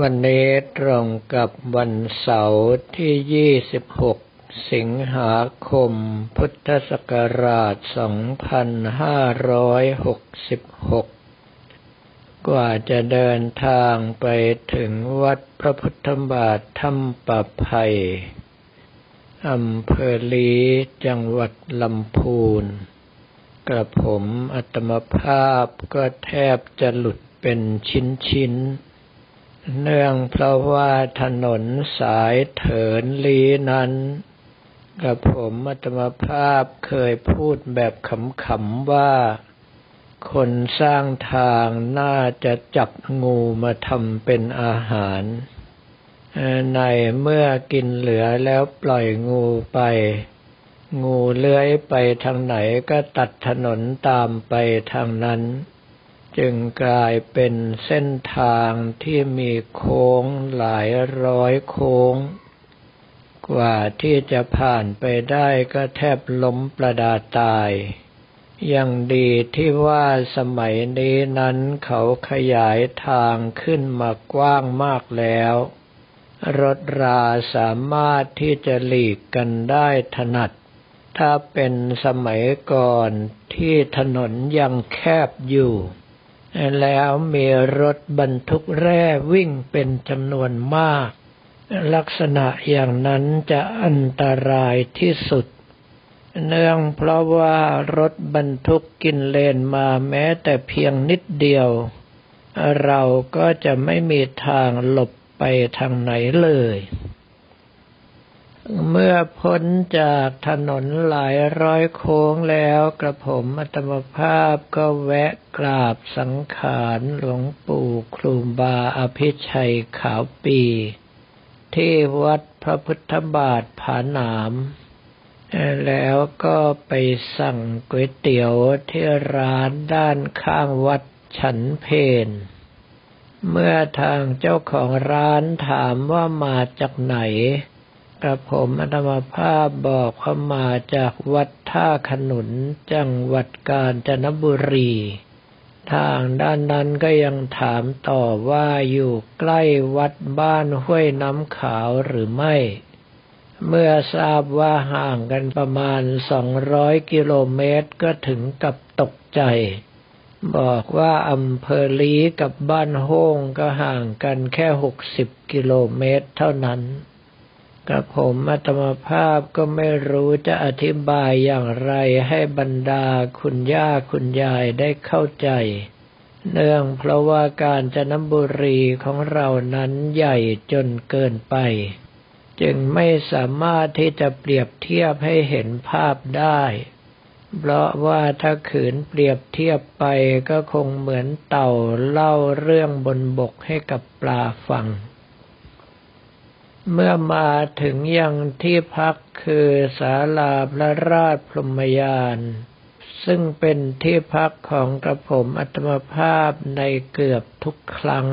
วันนี้ตรงกับวันเสาร์ที่26สิงหาคมพุทธศักราช2566กว่าจะเดินทางไปถึงวัดพระพุทธบาทถ้ำป่าไผ่อำเภอลีจังหวัดลำพูนกระผมอัตมภาพก็แทบจะหลุดเป็นชิ้นๆเนื่องเพราะว่าถนนสายเถินลีนั้นกระผมอัตมภาพเคยพูดแบบขำๆว่าคนสร้างทางน่าจะจับงูมาทำเป็นอาหารในเมื่อกินเหลือแล้วปล่อยงูไปงูเลื้อยไปทางไหนก็ตัดถนนตามไปทางนั้นจึงกลายเป็นเส้นทางที่มีโค้งหลายร้อยโค้งกว่าที่จะผ่านไปได้ก็แทบล้มประดาตายยังดีที่ว่าสมัยนี้นั้นเขาขยายทางขึ้นมากว้างมากแล้วรถราสามารถที่จะหลีกกันได้ถนัดถ้าเป็นสมัยก่อนที่ถนนยังแคบอยู่แล้วมีรถบรรทุกแร่วิ่งเป็นจำนวนมากลักษณะอย่างนั้นจะอันตรายที่สุดเนื่องเพราะว่ารถบรรทุกกินเลนมาแม้แต่เพียงนิดเดียวเราก็จะไม่มีทางหลบไปทางไหนเลยเมื่อพ้นจากถนนหลายร้อยโค้งแล้วกระผมอัตมภาพก็แวะกราบสังขารหลวงปู่ครูบาอภิชัยขาวปีที่วัดพระพุทธบาทผาหนามแล้วก็ไปสั่งก๋วยเตี๋ยวที่ร้านด้านข้างวัดฉันเพลเมื่อทางเจ้าของร้านถามว่ามาจากไหนกระผมอัตมภาพบอกว่ามาจากวัดท่าขนุนจังหวัดกาญจนบุรีทางด้านนั้นก็ยังถามต่อว่าอยู่ใกล้วัดบ้านห้วยน้ำขาวหรือไม่เมื่อทราบว่าห่างกันประมาณ200กิโลเมตรก็ถึงกับตกใจบอกว่าอำเภอลีกับบ้านโฮ่งก็ห่างกันแค่60กิโลเมตรเท่านั้นกระผมอัตมภาพก็ไม่รู้จะอธิบายอย่างไรให้บรรดาคุณย่าคุณยายได้เข้าใจเนื่องเพราะว่ากาญจนบุรีของเรานั้นใหญ่จนเกินไปจึงไม่สามารถที่จะเปรียบเทียบให้เห็นภาพได้เพราะว่าถ้าขืนเปรียบเทียบไปก็คงเหมือนเต่าเล่าเรื่องบนบกให้กับปลาฟังเมื่อมาถึงยังที่พักคือศาลาพระราชพรหมยานซึ่งเป็นที่พักของกระผมอัตมภาพในเกือบทุกครั้ง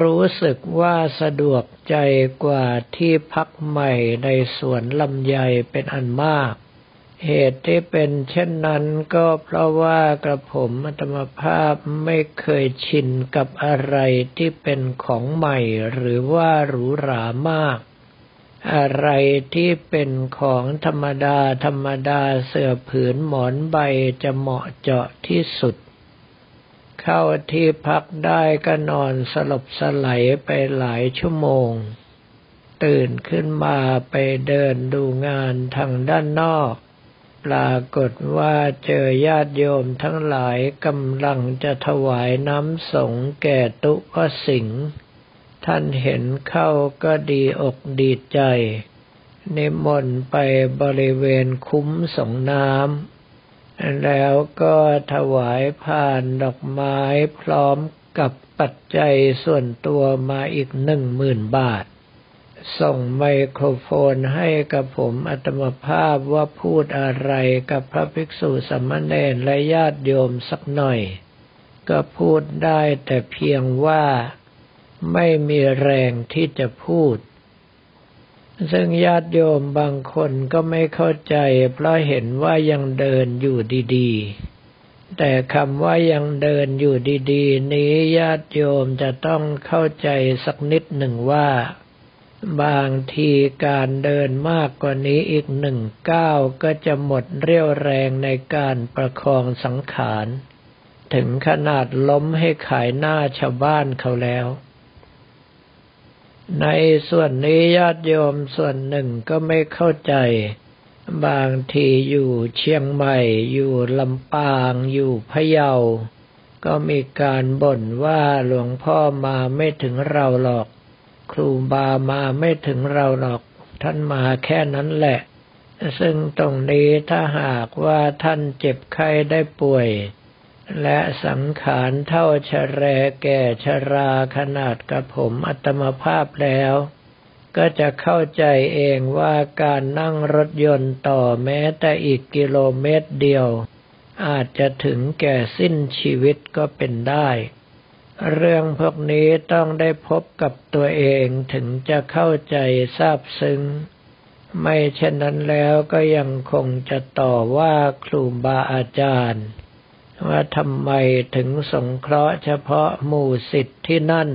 รู้สึกว่าสะดวกใจกว่าที่พักใหม่ในสวนลำไยเป็นอันมากเหตุที่เป็นเช่นนั้นก็เพราะว่ากระผมอัตมภาพไม่เคยชินกับอะไรที่เป็นของใหม่หรือว่าหรูหรามากอะไรที่เป็นของธรรมดาธรรมดาเสื่อผืนหมอนใบจะเหมาะเจาะที่สุดเข้าที่พักได้ก็นอนสลบสลายไปหลายชั่วโมงตื่นขึ้นมาไปเดินดูงานทางด้านนอกปรากฏว่าเจอญาติโยมทั้งหลายกำลังจะถวายน้ำสงฆ์แก่ตุพสิงห์ท่านเห็นเข้าก็ดีอกดีใจนิมนต์ไปบริเวณคุ้มสงน้ำแล้วก็ถวายผ่านดอกไม้พร้อมกับปัจจัยส่วนตัวมาอีก 10,000 บาทส่งไมโครโฟนให้กับผมอัตมภาพว่าพูดอะไรกับพระภิกษุสามเณรและญาติโยมสักหน่อยก็พูดได้แต่เพียงว่าไม่มีแรงที่จะพูดซึ่งญาติโยมบางคนก็ไม่เข้าใจเพราะเห็นว่ายังเดินอยู่ดี แต่คำว่ายังเดินอยู่ดีๆนี้ญาติโยมจะต้องเข้าใจสักนิดหนึ่งว่าบางทีการเดินมากกว่านี้อีก1 ก้าวก็จะหมดเรี่ยวแรงในการประคองสังขารถึงขนาดล้มให้ขายหน้าชาวบ้านเขาแล้วในส่วนนี้ญาติโยมส่วนหนึ่งก็ไม่เข้าใจบางทีอยู่เชียงใหม่อยู่ลำปางอยู่พะเยาก็มีการบ่นว่าหลวงพ่อมาไม่ถึงเราหรอกครูบามาไม่ถึงเราหรอกท่านมาแค่นั้นแหละซึ่งตรงนี้ถ้าหากว่าท่านเจ็บไข้ได้ป่วยและสังขารเท่าชแรแก่ชราขนาดกระผมอัตมภาพแล้วก็จะเข้าใจเองว่าการนั่งรถยนต์ต่อแม้แต่อีกกิโลเมตรเดียวอาจจะถึงแก่สิ้นชีวิตก็เป็นได้เรื่องพวกนี้ต้องได้พบกับตัวเองถึงจะเข้าใจซาบซึ้งไม่เช่นนั้นแล้วก็ยังคงจะต่อว่าครูบาอาจารย์ว่าทำไมถึงสงเคราะห์เฉพาะหมู่ศิษย์ที่นั่น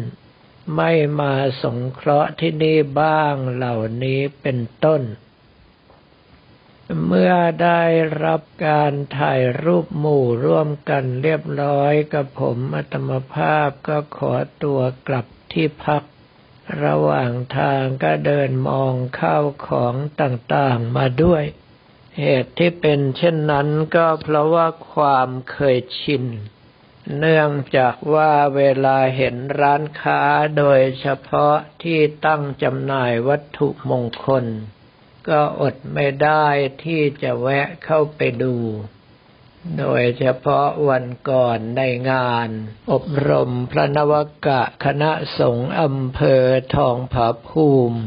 ไม่มาสงเคราะห์ที่นี่บ้างเหล่านี้เป็นต้นเมื่อได้รับการถ่ายรูปหมู่ร่วมกันเรียบร้อยกับผมอัตมภาพก็ขอตัวกลับที่พักระหว่างทางก็เดินมองข้าวของต่างๆมาด้วยเหตุที่เป็นเช่นนั้นก็เพราะว่าความเคยชินเนื่องจากว่าเวลาเห็นร้านค้าโดยเฉพาะที่ตั้งจำหน่ายวัตถุมงคลก็อดไม่ได้ที่จะแวะเข้าไปดูโดยเฉพาะวันก่อนในงานอบรมพระนวกะคณะสงฆ์อำเภอทองผาภูมิ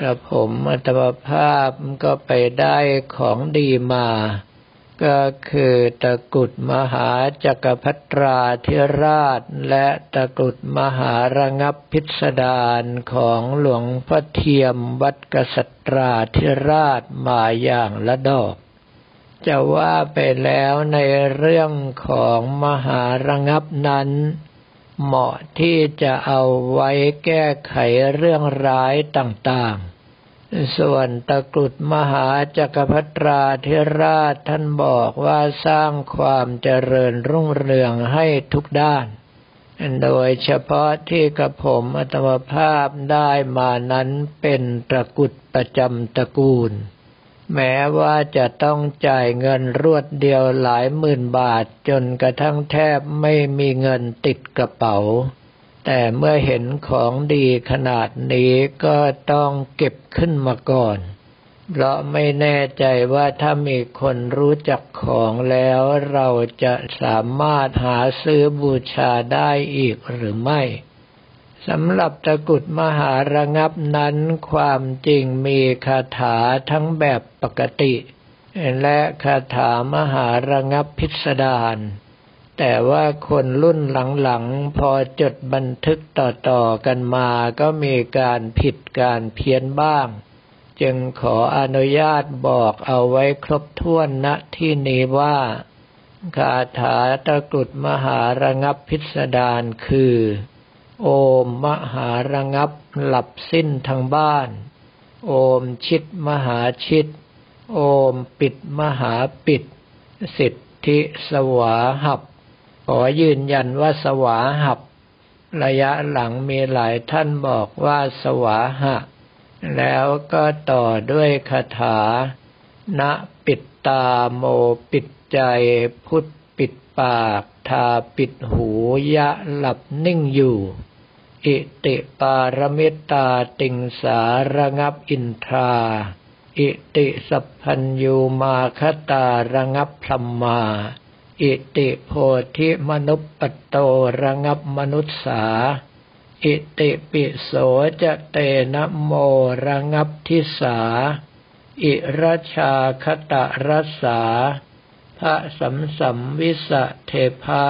กระผมอัตมภาพก็ไปได้ของดีมาก็คือตะกรุดมหาจักรพรรดิราธิราชและตะกรุดมหาระงับพิสดารของหลวงพ่อเทียมวัดกษัตราธิราชมาอย่างละดอกจะว่าไปแล้วในเรื่องของมหาระงับนั้นเหมาะที่จะเอาไว้แก้ไขเรื่องร้ายต่างๆส่วนตะกรุดมหาจักรพรรดิราธิราชท่านบอกว่าสร้างความเจริญรุ่งเรืองให้ทุกด้านโดยเฉพาะที่กระผมอัตมภาพได้มานั้นเป็นตะกรุดประจำตระกูลแม้ว่าจะต้องจ่ายเงินรวดเดียวหลายหมื่นบาทจนกระทั่งแทบไม่มีเงินติดกระเป๋าแต่เมื่อเห็นของดีขนาดนี้ก็ต้องเก็บขึ้นมาก่อนเพราะไม่แน่ใจว่าถ้ามีคนรู้จักของแล้วเราจะสามารถหาซื้อบูชาได้อีกหรือไม่สำหรับตะกรุดมหาระงับนั้นความจริงมีคาถาทั้งแบบปกติและคาถามหาระงับพิสดารแต่ว่าคนรุ่นหลังๆพอจดบันทึกต่อๆกันมาก็มีการผิดการเพี้ยนบ้างจึงขออนุญาตบอกเอาไว้ครบถ้วนณที่นี้ว่าคาถาตะกรุดมหาระงับพิสดารคือโอมมหาระงับหลับสิ้นทั้งบ้านโอมชิดมหาชิดโอมปิดมหาปิดสิทธิสวาหับขอยืนยันว่าสวาหับระยะหลังมีหลายท่านบอกว่าสวาหะแล้วก็ต่อด้วยคาถานะปิดตาโมปิดใจพุทธปิดปากทาปิดหูยะหลับนิ่งอยู่อิติปารมิตาติงสาระงับอินทราอิติสัพพัญญูมาคตาระงับพรหมาอิติโพธิมนุปปโตระงับมนุษสาอิติปิโสจเตนะโมระงับทิสาอิราชาคตะรัสสาพระสัมสัมวิสะเทพะ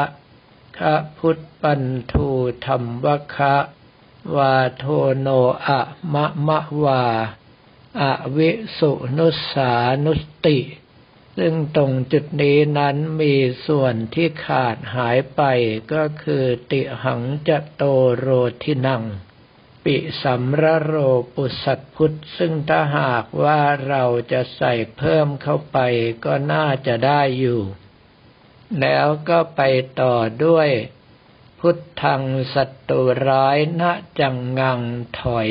ขะพุทปันทูธรรมวคะวาโทโนอะมะมะวาอวิสุนุสานุสติ ซึ่งตรงจุดนี้นั้นมีส่วนที่ขาดหายไปก็คือติหังจะโตโรทินังปิสัมระโรปุสัตพุทธซึ่งถ้าหากว่าเราจะใส่เพิ่มเข้าไปก็น่าจะได้อยู่แล้วก็ไปต่อด้วยพุทธังสัตตุร้ายณจังงังถอย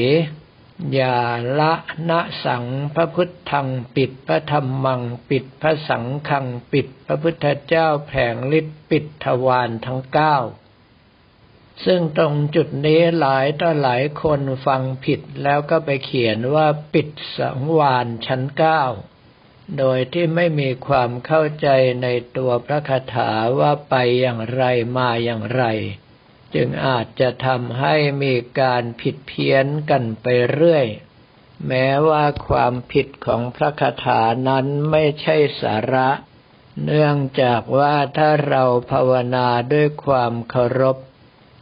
อย่าละณสังพระพุทธังปิดพระธรรมังปิดพระสังฆังปิดพระพุทธเจ้าแผงฤทธิ์ปิดทวารทั้งเก้าซึ่งตรงจุดนี้หลายต่อหลายคนฟังผิดแล้วก็ไปเขียนว่าปิดสังวานชั้นเก้าโดยที่ไม่มีความเข้าใจในตัวพระคาถาว่าไปอย่างไรมาอย่างไรจึงอาจจะทำให้มีการผิดเพี้ยนกันไปเรื่อยแม้ว่าความผิดของพระคาถานั้นไม่ใช่สาระเนื่องจากว่าถ้าเราภาวนาด้วยความเคารพ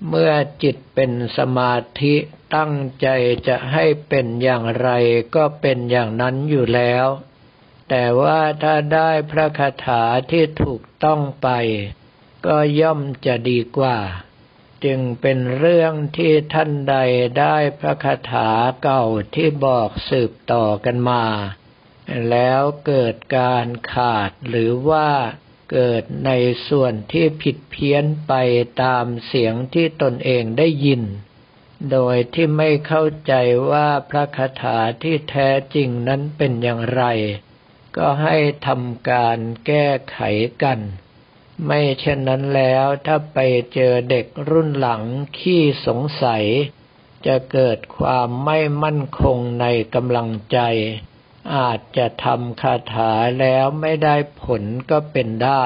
เมื่อจิตเป็นสมาธิตั้งใจจะให้เป็นอย่างไรก็เป็นอย่างนั้นอยู่แล้วแต่ว่าถ้าได้พระคาถาที่ถูกต้องไปก็ย่อมจะดีกว่าจึงเป็นเรื่องที่ท่านใดได้พระคาถาเก่าที่บอกสืบต่อกันมาแล้วเกิดการขาดหรือว่าเกิดในส่วนที่ผิดเพี้ยนไปตามเสียงที่ตนเองได้ยินโดยที่ไม่เข้าใจว่าพระคาถาที่แท้จริงนั้นเป็นอย่างไรก็ให้ทำการแก้ไขกันไม่เช่นนั้นแล้วถ้าไปเจอเด็กรุ่นหลังขี้สงสัยจะเกิดความไม่มั่นคงในกำลังใจอาจจะทำคาถาแล้วไม่ได้ผลก็เป็นได้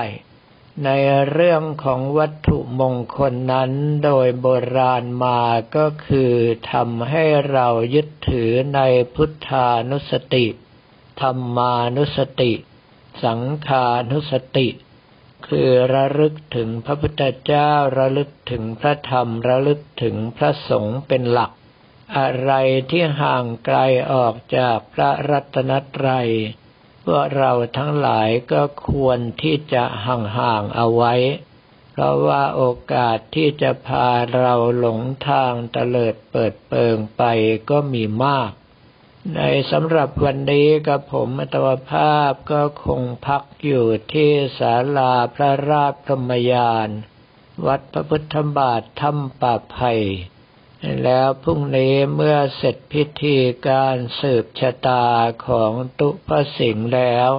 ในเรื่องของวัตถุมงคลนั้นโดยโบราณมาก็คือทำให้เรายึดถือในพุทธานุสติธรรมานุสติสังขานุสติคือระลึกถึงพระพุทธเจ้าระลึกถึงพระธรรมระลึกถึงพระสงฆ์เป็นหลักอะไรที่ห่างไกลออกจากพระรัตนตรัยพวกเราทั้งหลายก็ควรที่จะห่างเอาไว้เพราะว่าโอกาสที่จะพาเราหลงทางเตลิดเปิดเปิงไปก็มีมากในสำหรับวันนี้กับผมอัตวภาพก็คงพักอยู่ที่ศาลาพระราชพรหมยานวัดพระพุทธบาทถ้ำป่าไผ่แล้วพรุ่งนี้เมื่อเสร็จพิธีการสืบชะตาของตุพสิงห์แล้ว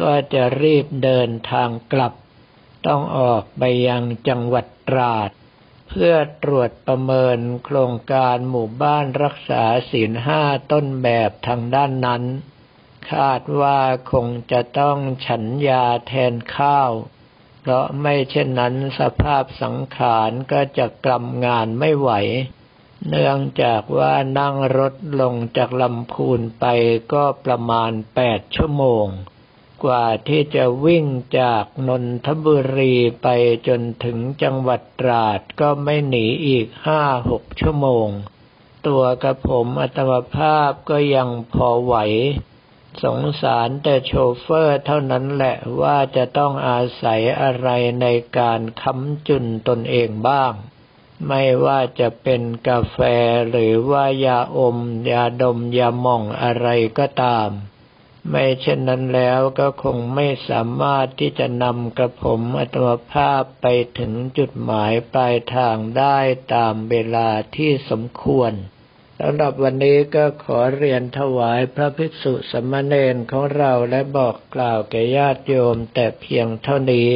ก็จะรีบเดินทางกลับต้องออกไปยังจังหวัดตราดเพื่อตรวจประเมินโครงการหมู่บ้านรักษาศีลห้าต้นแบบทางด้านนั้นคาดว่าคงจะต้องฉันยาแทนข้าวเพราะไม่เช่นนั้นสภาพสังขารก็จะกลับงานไม่ไหวเนื่องจากว่านั่งรถลงจากลำพูนไปก็ประมาณ8 ชั่วโมงกว่าที่จะวิ่งจากนนทบุรีไปจนถึงจังหวัดตราดก็ไม่หนีอีก 5-6 ชั่วโมงตัวกระผมอัตวภาพก็ยังพอไหวสงสารแต่โชเฟอร์เท่านั้นแหละว่าจะต้องอาศัยอะไรในการค้ำจุนตนเองบ้างไม่ว่าจะเป็นกาแฟหรือว่ายาอมยาดมยาหม่องอะไรก็ตามไม่เช่นนั้นแล้วก็คงไม่สามารถที่จะนำกระผมอัตวภาพไปถึงจุดหมายปลายทางได้ตามเวลาที่สมควรสำหรับวันนี้ก็ขอเรียนถวายพระภิกษุสามเณรของเราและบอกกล่าวแก่ญาติโยมแต่เพียงเท่านี้